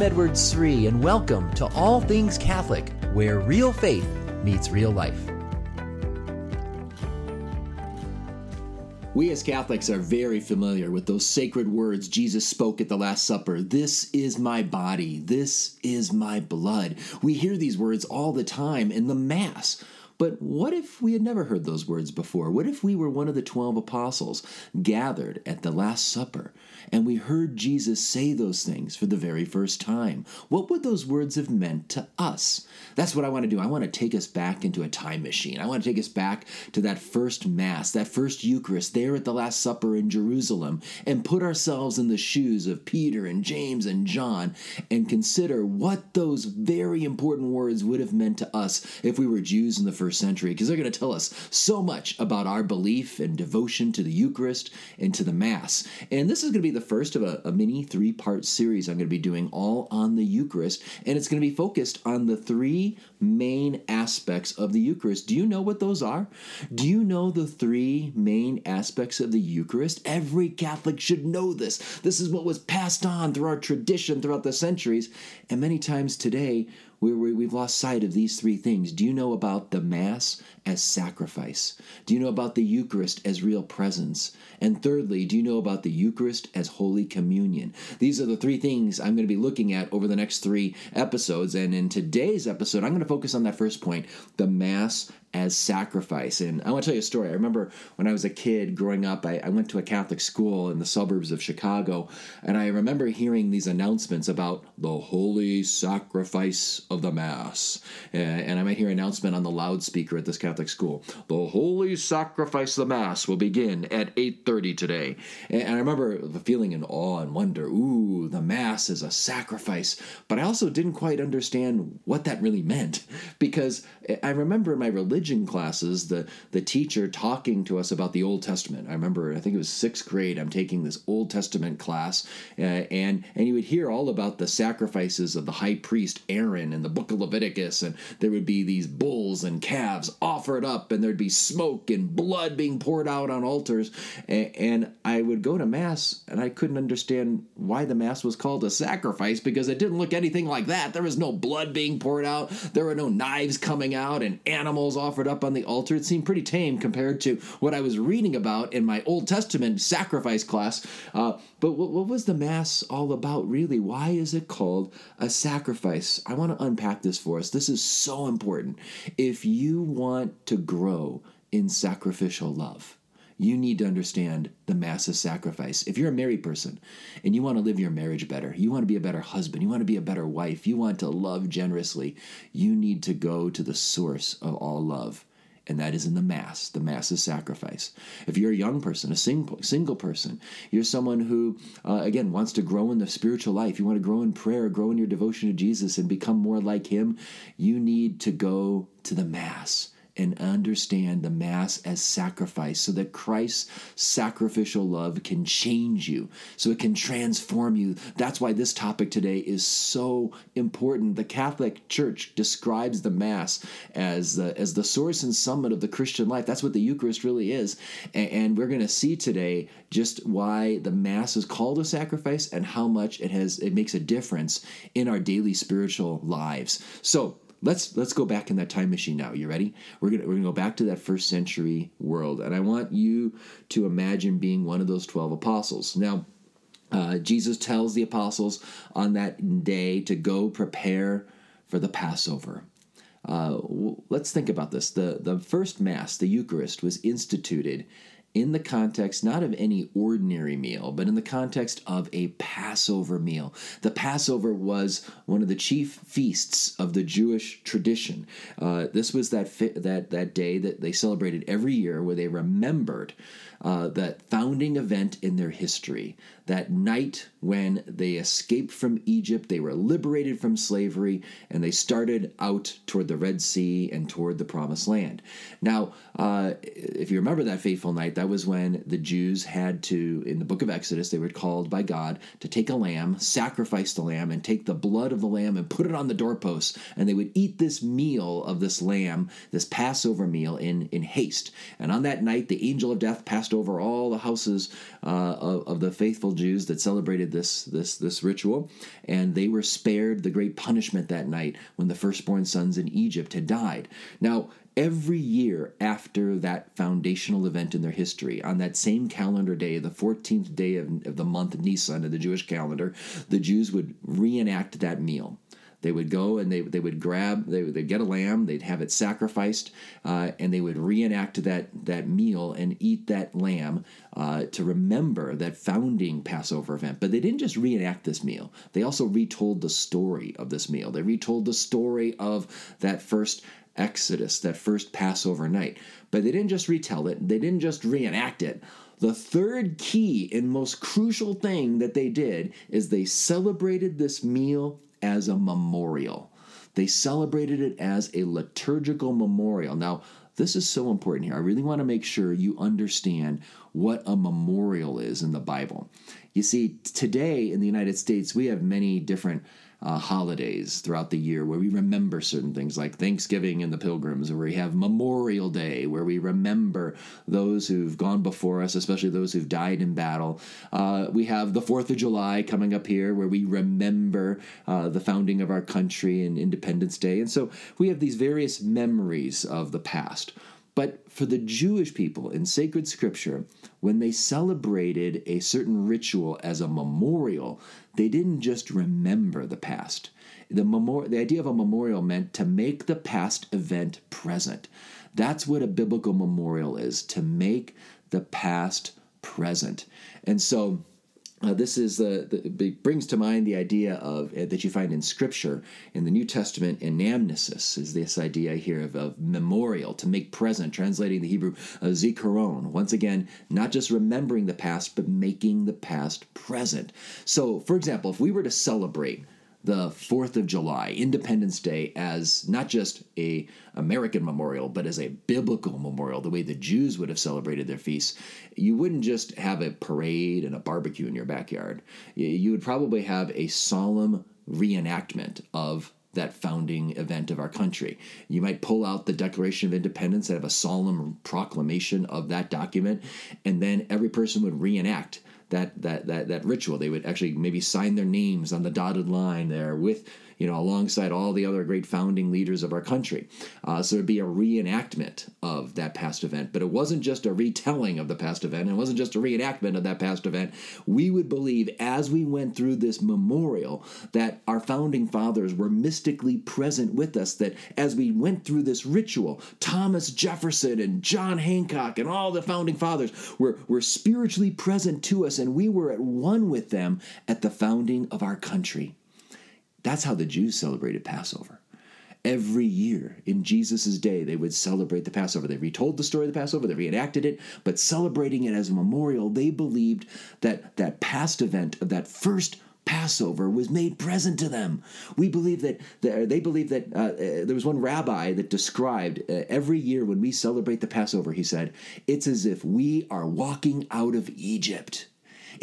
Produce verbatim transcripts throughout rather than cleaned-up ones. I'm Edward Sri, and welcome to All Things Catholic, where real faith meets real life. We as Catholics are very familiar with those sacred words Jesus spoke at the Last Supper. This is my body. This is my blood. We hear these words all the time in the Mass. But what if we had never heard those words before? What if we were one of the twelve apostles gathered at the Last Supper and we heard Jesus say those things for the very first time? What would those words have meant to us? That's what I want to do. I want to take us back into a time machine. I want to take us back to that first Mass, that first Eucharist there at the Last Supper in Jerusalem, and put ourselves in the shoes of Peter and James and John and consider what those very important words would have meant to us if we were Jews in the first century, because they're going to tell us so much about our belief and devotion to the Eucharist and to the Mass. And this is going to be the first of a, a mini three-part series I'm going to be doing all on the Eucharist, and it's going to be focused on the three main aspects of the Eucharist. Do you know what those are? Do you know the three main aspects of the Eucharist? Every Catholic should know this. This is what was passed on through our tradition throughout the centuries, and many times today, We, we, we've lost sight of these three things. Do you know about the Mass as sacrifice? Do you know about the Eucharist as real presence? And thirdly, do you know about the Eucharist as Holy Communion? These are the three things I'm going to be looking at over the next three episodes. And in today's episode, I'm going to focus on that first point, the Mass as sacrifice. And I want to tell you a story. I remember when I was a kid growing up, I, I went to a Catholic school in the suburbs of Chicago, and I remember hearing these announcements about the holy sacrifice of the Mass. And, and I might hear an announcement on the loudspeaker at this Catholic school. The holy sacrifice of the Mass will begin at eight thirty today. And, and I remember feeling in awe and wonder, ooh, the Mass is a sacrifice. But I also didn't quite understand what that really meant, because I remember in my religion classes, the, the teacher talking to us about the Old Testament. I remember, I think it was sixth grade, I'm taking this Old Testament class, uh, and, and you would hear all about the sacrifices of the high priest Aaron in the book of Leviticus, and there would be these bulls and calves offered up, and there'd be smoke and blood being poured out on altars, and, and I would go to Mass, and I couldn't understand why the Mass was called a sacrifice, because it didn't look anything like that. There was no blood being poured out, there were no knives coming out, and animals off offered up on the altar. It seemed pretty tame compared to what I was reading about in my Old Testament sacrifice class. Uh, but what, what was the Mass all about, really? Why is it called a sacrifice? I want to unpack this for us. This is so important. If you want to grow in sacrificial love, you need to understand the Mass as sacrifice. If you're a married person and you want to live your marriage better, you want to be a better husband, you want to be a better wife, you want to love generously, you need to go to the source of all love. And that is in the Mass. The Mass is sacrifice. If you're a young person, a single single person, you're someone who, uh, again, wants to grow in the spiritual life. You want to grow in prayer, grow in your devotion to Jesus and become more like Him. You need to go to the Mass and understand the Mass as sacrifice so that Christ's sacrificial love can change you, so it can transform you. That's why this topic today is so important. The Catholic Church describes the Mass as the, as the source and summit of the Christian life. That's what the Eucharist really is. And we're going to see today just why the Mass is called a sacrifice and how much it has it makes a difference in our daily spiritual lives. So, Let's let's go back in that time machine now. You ready? We're gonna we're gonna go back to that first century world, and I want you to imagine being one of those twelve apostles. Now, uh, Jesus tells the apostles on that day to go prepare for the Passover. Uh, let's think about this. the The first Mass, the Eucharist, was instituted in the context not of any ordinary meal, but in the context of a Passover meal. The Passover was one of the chief feasts of the Jewish tradition. Uh, this was that fi- that that day that they celebrated every year where they remembered uh, that founding event in their history, that night when they escaped from Egypt, they were liberated from slavery, and they started out toward the Red Sea and toward the Promised Land. Now, uh, if you remember that fateful night, that was when the Jews had to, in the book of Exodus, they were called by God to take a lamb, sacrifice the lamb, and take the blood of the lamb and put it on the doorposts. And they would eat this meal of this lamb, this Passover meal, in, in haste. And on that night, the angel of death passed over all the houses uh, of, of the faithful Jews that celebrated this, this, this ritual. And they were spared the great punishment that night when the firstborn sons in Egypt had died. Now, every year after that foundational event in their history, on that same calendar day, the fourteenth day of, of the month Nisan in the Jewish calendar, the Jews would reenact that meal. They would go and they they would grab, they, they'd get a lamb, they'd have it sacrificed, uh, and they would reenact that, that meal and eat that lamb uh, to remember that founding Passover event. But they didn't just reenact this meal. They also retold the story of this meal. They retold the story of that first Exodus, that first Passover night. But they didn't just retell it. They didn't just reenact it. The third key and most crucial thing that they did is they celebrated this meal as a memorial. They celebrated it as a liturgical memorial. Now, this is so important here. I really want to make sure you understand what a memorial is in the Bible. You see, today in the United States, we have many different Uh, holidays throughout the year where we remember certain things like Thanksgiving and the Pilgrims, or we have Memorial Day where we remember those who've gone before us, especially those who've died in battle. Uh, we have the Fourth of July coming up here where we remember uh, the founding of our country and Independence Day. And so we have these various memories of the past. But for the Jewish people in sacred scripture, when they celebrated a certain ritual as a memorial, they didn't just remember the past. The, memor- the idea of a memorial meant to make the past event present. That's what a biblical memorial is, to make the past present. And so Uh, this is uh, the brings to mind the idea of uh, that you find in Scripture in the New Testament. Anamnesis is this idea here of, of memorial, to make present, translating the Hebrew uh, zikaron. Once again, not just remembering the past, but making the past present. So, for example, if we were to celebrate the Fourth of July, Independence Day, as not just a American memorial, but as a biblical memorial, the way the Jews would have celebrated their feasts, you wouldn't just have a parade and a barbecue in your backyard. You would probably have a solemn reenactment of that founding event of our country. You might pull out the Declaration of Independence and have a solemn proclamation of that document, and then every person would reenact That, that that that ritual. They would actually maybe sign their names on the dotted line there with, you know, alongside all the other great founding leaders of our country. Uh, so it'd be a reenactment of that past event. But it wasn't just a retelling of the past event. It wasn't just a reenactment of that past event. We would believe as we went through this memorial that our founding fathers were mystically present with us, that as we went through this ritual, Thomas Jefferson and John Hancock and all the founding fathers were, were spiritually present to us, and we were at one with them at the founding of our country. That's how the Jews celebrated Passover. Every year in Jesus' day, they would celebrate the Passover. They retold the story of the Passover. They reenacted it. But celebrating it as a memorial, they believed that that past event of that first Passover was made present to them. We believe that they believe that uh, there was one rabbi that described uh, every year when we celebrate the Passover, he said, it's as if we are walking out of Egypt.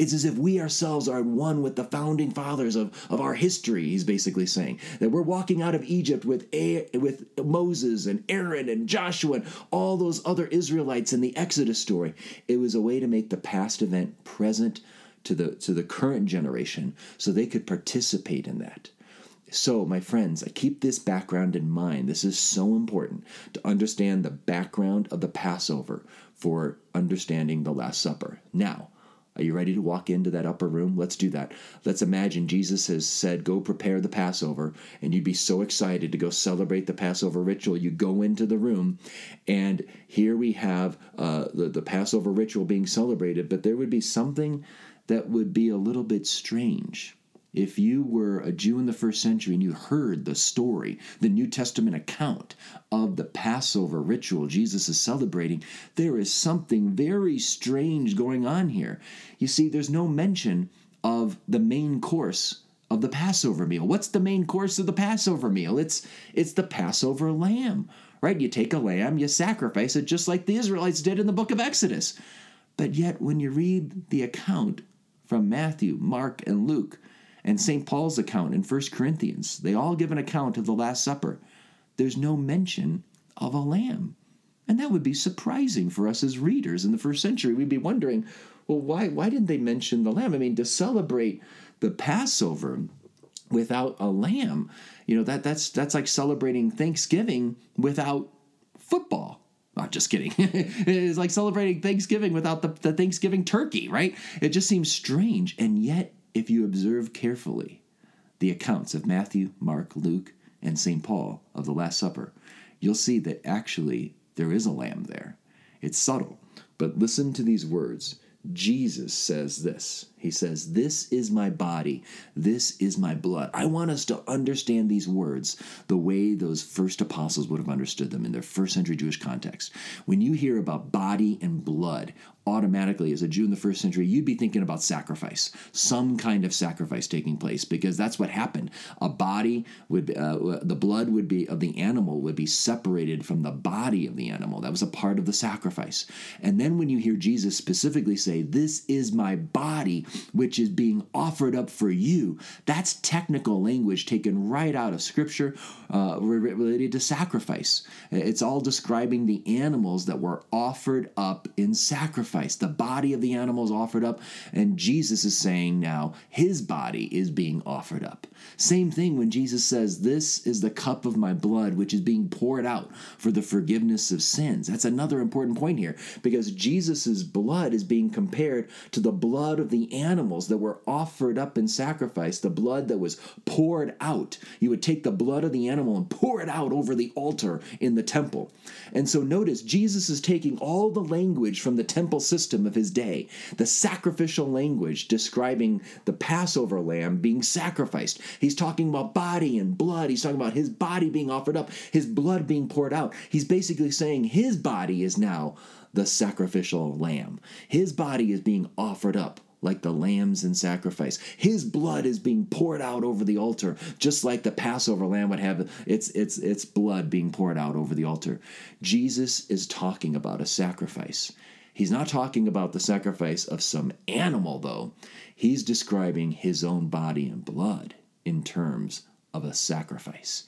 It's as if we ourselves are one with the founding fathers of, of our history, he's basically saying. That we're walking out of Egypt with, A- with Moses and Aaron and Joshua and all those other Israelites in the Exodus story. It was a way to make the past event present to the, to the current generation so they could participate in that. So, my friends, keep this background in mind. This is so important to understand the background of the Passover for understanding the Last Supper. Now, are you ready to walk into that upper room? Let's do that. Let's imagine Jesus has said, go prepare the Passover, and you'd be so excited to go celebrate the Passover ritual. You go into the room, and here we have uh, the, the Passover ritual being celebrated, but there would be something that would be a little bit strange. If you were a Jew in the first century and you heard the story, the New Testament account of the Passover ritual Jesus is celebrating, there is something very strange going on here. You see, there's no mention of the main course of the Passover meal. What's the main course of the Passover meal? It's it's the Passover lamb, right? You take a lamb, you sacrifice it just like the Israelites did in the book of Exodus. But yet, when you read the account from Matthew, Mark, and Luke, and Saint Paul's account in First Corinthians, they all give an account of the Last Supper. There's no mention of a lamb. And that would be surprising for us as readers in the first century. We'd be wondering, well, why, why didn't they mention the lamb? I mean, to celebrate the Passover without a lamb, you know, that that's that's like celebrating Thanksgiving without football. I'm just kidding. It's like celebrating Thanksgiving without the, the Thanksgiving turkey, right? It just seems strange. And yet, if you observe carefully the accounts of Matthew, Mark, Luke, and Saint Paul of the Last Supper, you'll see that actually there is a lamb there. It's subtle, but listen to these words. Jesus says this. He says, "This is my body. This is my blood." I want us to understand these words the way those first apostles would have understood them in their first century Jewish context. When you hear about body and blood, automatically, as a Jew in the first century, you'd be thinking about sacrifice, some kind of sacrifice taking place, because that's what happened. A body would, uh, the blood would be of the animal would be separated from the body of the animal. That was a part of the sacrifice. And then when you hear Jesus specifically say, "This is my body, which is being offered up for you," that's technical language taken right out of Scripture uh, related to sacrifice. It's all describing the animals that were offered up in sacrifice. The body of the animal is offered up, and Jesus is saying now his body is being offered up. Same thing when Jesus says, "This is the cup of my blood, which is being poured out for the forgiveness of sins." That's another important point here, because Jesus's blood is being compared to the blood of the animals that were offered up in sacrifice, the blood that was poured out. You would take the blood of the animal and pour it out over the altar in the temple. And so notice, Jesus is taking all the language from the temple system of his day, the sacrificial language describing the Passover lamb being sacrificed. He's talking about body and blood. He's talking about his body being offered up, his blood being poured out. He's basically saying his body is now the sacrificial lamb. His body is being offered up like the lambs in sacrifice. His blood is being poured out over the altar, just like the Passover lamb would have its its its blood being poured out over the altar. Jesus is talking about a sacrifice. He's not talking about the sacrifice of some animal, though. He's describing his own body and blood in terms of a sacrifice.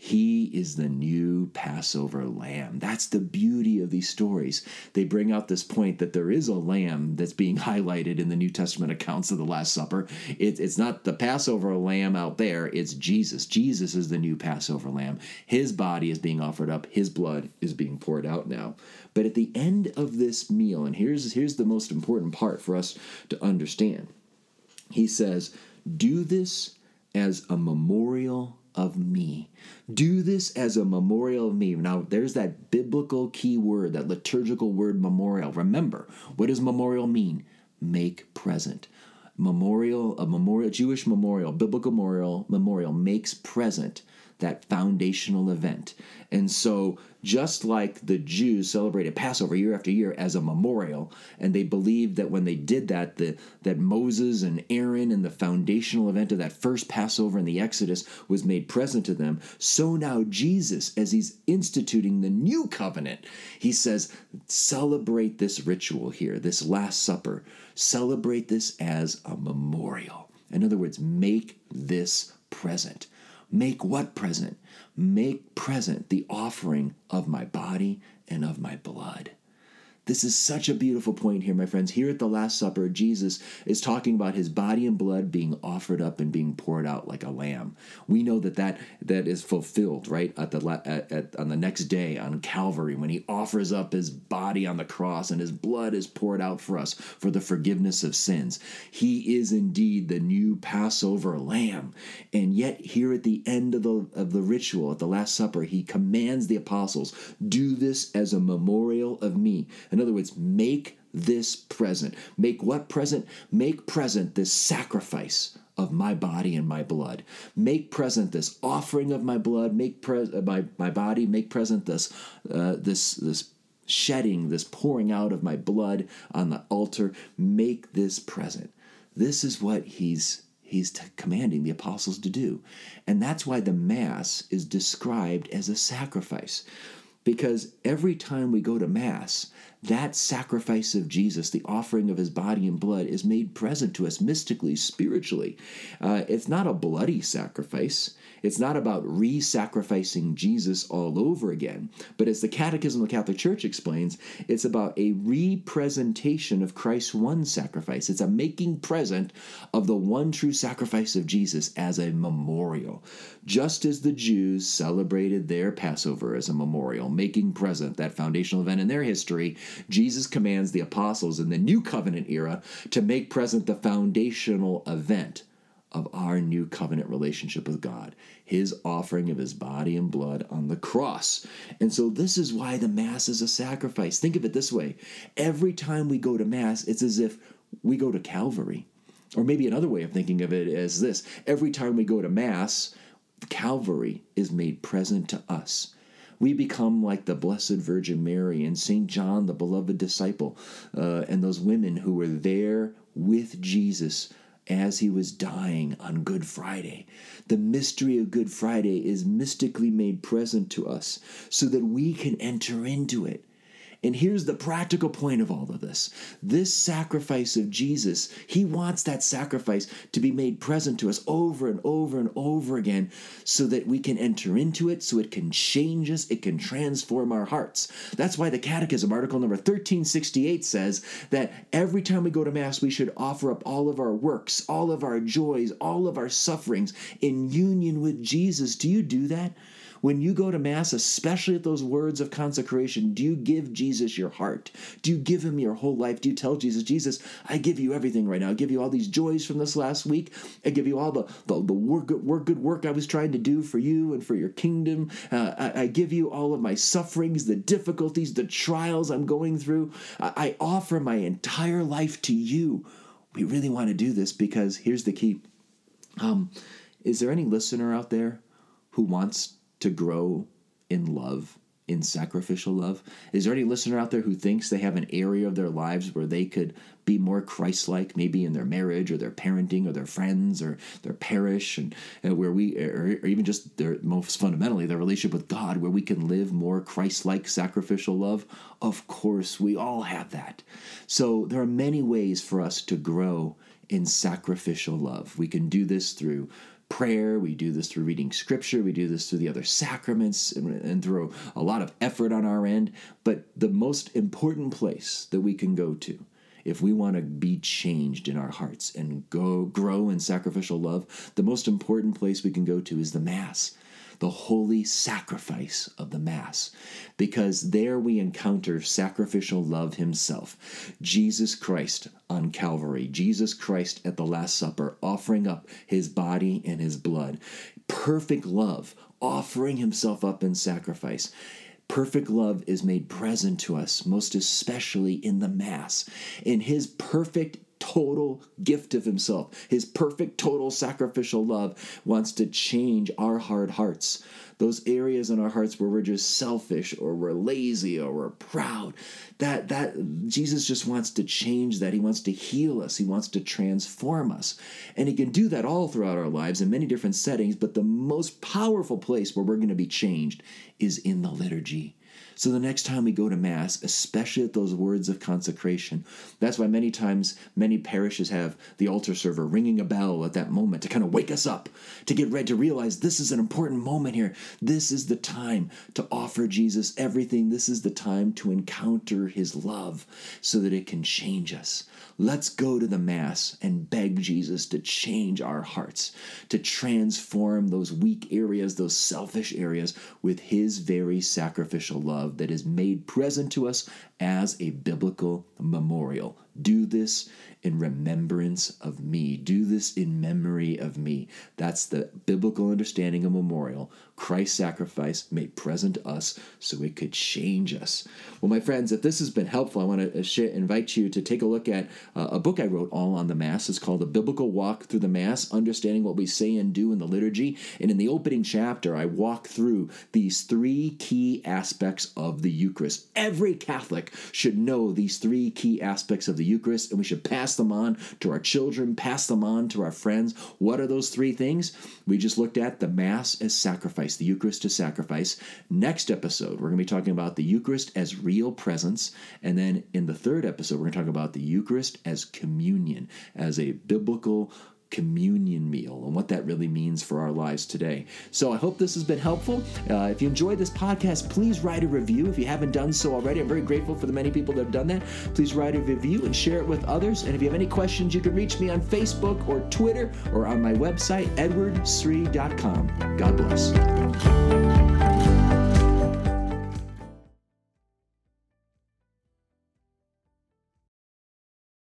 He is the new Passover lamb. That's the beauty of these stories. They bring out this point that there is a lamb that's being highlighted in the New Testament accounts of the Last Supper. It, it's not the Passover lamb out there. It's Jesus. Jesus is the new Passover lamb. His body is being offered up. His blood is being poured out now. But at the end of this meal, and here's, here's the most important part for us to understand. He says, "Do this as a memorial of me." Do this as a memorial of me. Now, there's that biblical key word, that liturgical word, memorial. Remember, what does memorial mean? Make present. Memorial, a memorial, Jewish memorial, biblical memorial, memorial makes present that foundational event. And so just like the Jews celebrated Passover year after year as a memorial, and they believed that when they did that, the, that Moses and Aaron and the foundational event of that first Passover in the Exodus was made present to them, so now Jesus, as he's instituting the new covenant, he says, celebrate this ritual here, this Last Supper. Celebrate this as a memorial. In other words, make this present. Make what present? Make present the offering of my body and of my blood. This is such a beautiful point here, my friends. Here at the Last Supper, Jesus is talking about his body and blood being offered up and being poured out like a lamb. We know that that, that is fulfilled, right, at the at, at, on the next day on Calvary when he offers up his body on the cross and his blood is poured out for us for the forgiveness of sins. He is indeed the new Passover lamb. And yet here at the end of the, of the ritual, at the Last Supper, he commands the apostles, "Do this as a memorial of me." In other words, make this present. Make what present? Make present this sacrifice of my body and my blood. Make present this offering of my blood. Make pres- my my body. Make present this uh, this this shedding, this pouring out of my blood on the altar. Make this present. This is what he's he's t- commanding the apostles to do, and that's why the Mass is described as a sacrifice. Because every time we go to Mass, that sacrifice of Jesus, the offering of his body and blood, is made present to us mystically, spiritually. Uh, it's not a bloody sacrifice. It's not about re-sacrificing Jesus all over again. But as the Catechism of the Catholic Church explains, it's about a representation of Christ's one sacrifice. It's a making present of the one true sacrifice of Jesus as a memorial. Just as the Jews celebrated their Passover as a memorial, making present that foundational event in their history, Jesus commands the apostles in the New Covenant era to make present the foundational event of our new covenant relationship with God, his offering of his body and blood on the cross. And so this is why the Mass is a sacrifice. Think of it this way. Every time we go to Mass, it's as if we go to Calvary. Or maybe another way of thinking of it is this. Every time we go to Mass, Calvary is made present to us. We become like the Blessed Virgin Mary and Saint John, the beloved disciple, uh, and those women who were there with Jesus as he was dying on Good Friday. The mystery of Good Friday is mystically made present to us so that we can enter into it. And here's the practical point of all of this. This sacrifice of Jesus, he wants that sacrifice to be made present to us over and over and over again so that we can enter into it, so it can change us, it can transform our hearts. That's why the Catechism, article number thirteen sixty-eight, says that every time we go to Mass, we should offer up all of our works, all of our joys, all of our sufferings in union with Jesus. Do you do that? When you go to Mass, especially at those words of consecration, do you give Jesus your heart? Do you give him your whole life? Do you tell Jesus, Jesus, I give you everything right now. I give you all these joys from this last week. I give you all the, the, the work, work, good work I was trying to do for you and for your kingdom. Uh, I, I give you all of my sufferings, the difficulties, the trials I'm going through. I, I offer my entire life to you. We really want to do this because here's the key. Um, is there any listener out there who wants to grow in love, in sacrificial love? Is there any listener out there who thinks they have an area of their lives where they could be more Christ-like, maybe in their marriage or their parenting or their friends or their parish, and, and where we, or, or even just their most fundamentally their relationship with God, where we can live more Christ-like sacrificial love? Of course, we all have that. So there are many ways for us to grow in sacrificial love. We can do this through prayer, we do this through reading scripture, we do this through the other sacraments, and, and through a lot of effort on our end. But the most important place that we can go to if we want to be changed in our hearts and go grow in sacrificial love, the most important place we can go to is the Mass, the holy sacrifice of the Mass, because there we encounter sacrificial love himself. Jesus Christ on Calvary, Jesus Christ at the Last Supper, offering up his body and his blood. Perfect love, offering himself up in sacrifice. Perfect love is made present to us, most especially in the Mass, in his perfect total gift of himself. His perfect, total sacrificial love wants to change our hard hearts. Those areas in our hearts where we're just selfish or we're lazy or we're proud. That that Jesus just wants to change that. He wants to heal us. He wants to transform us. And he can do that all throughout our lives in many different settings, but the most powerful place where we're going to be changed is in the liturgy. So the next time we go to Mass, especially at those words of consecration, that's why many times many parishes have the altar server ringing a bell at that moment to kind of wake us up, to get ready to realize this is an important moment here. This is the time to offer Jesus everything. This is the time to encounter his love so that it can change us. Let's go to the Mass and beg Jesus to change our hearts, to transform those weak areas, those selfish areas, with his very sacrificial love that is made present to us as a biblical memorial. Do this in remembrance of me. Do this in memory of me. That's the biblical understanding of memorial. Christ's sacrifice made present to us so it could change us. Well, my friends, if this has been helpful, I want to invite you to take a look at a book I wrote all on the Mass. It's called A Biblical Walk Through the Mass, Understanding What We Say and Do in the Liturgy. And in the opening chapter, I walk through these three key aspects of the Eucharist. Every Catholic should know these three key aspects of the Eucharist, and we should pass them on to our children, pass them on to our friends. What are those three things? We just looked at the Mass as sacrifice, the Eucharist as sacrifice. Next episode, we're going to be talking about the Eucharist as real presence. And then in the third episode, we're going to talk about the Eucharist as communion, as a biblical communion meal and what that really means for our lives today. So I hope this has been helpful. Uh, if you enjoyed this podcast, please write a review. If you haven't done so already, I'm very grateful for the many people that have done that. Please write a review and share it with others. And if you have any questions, you can reach me on Facebook or Twitter or on my website, edward sri dot com. God bless.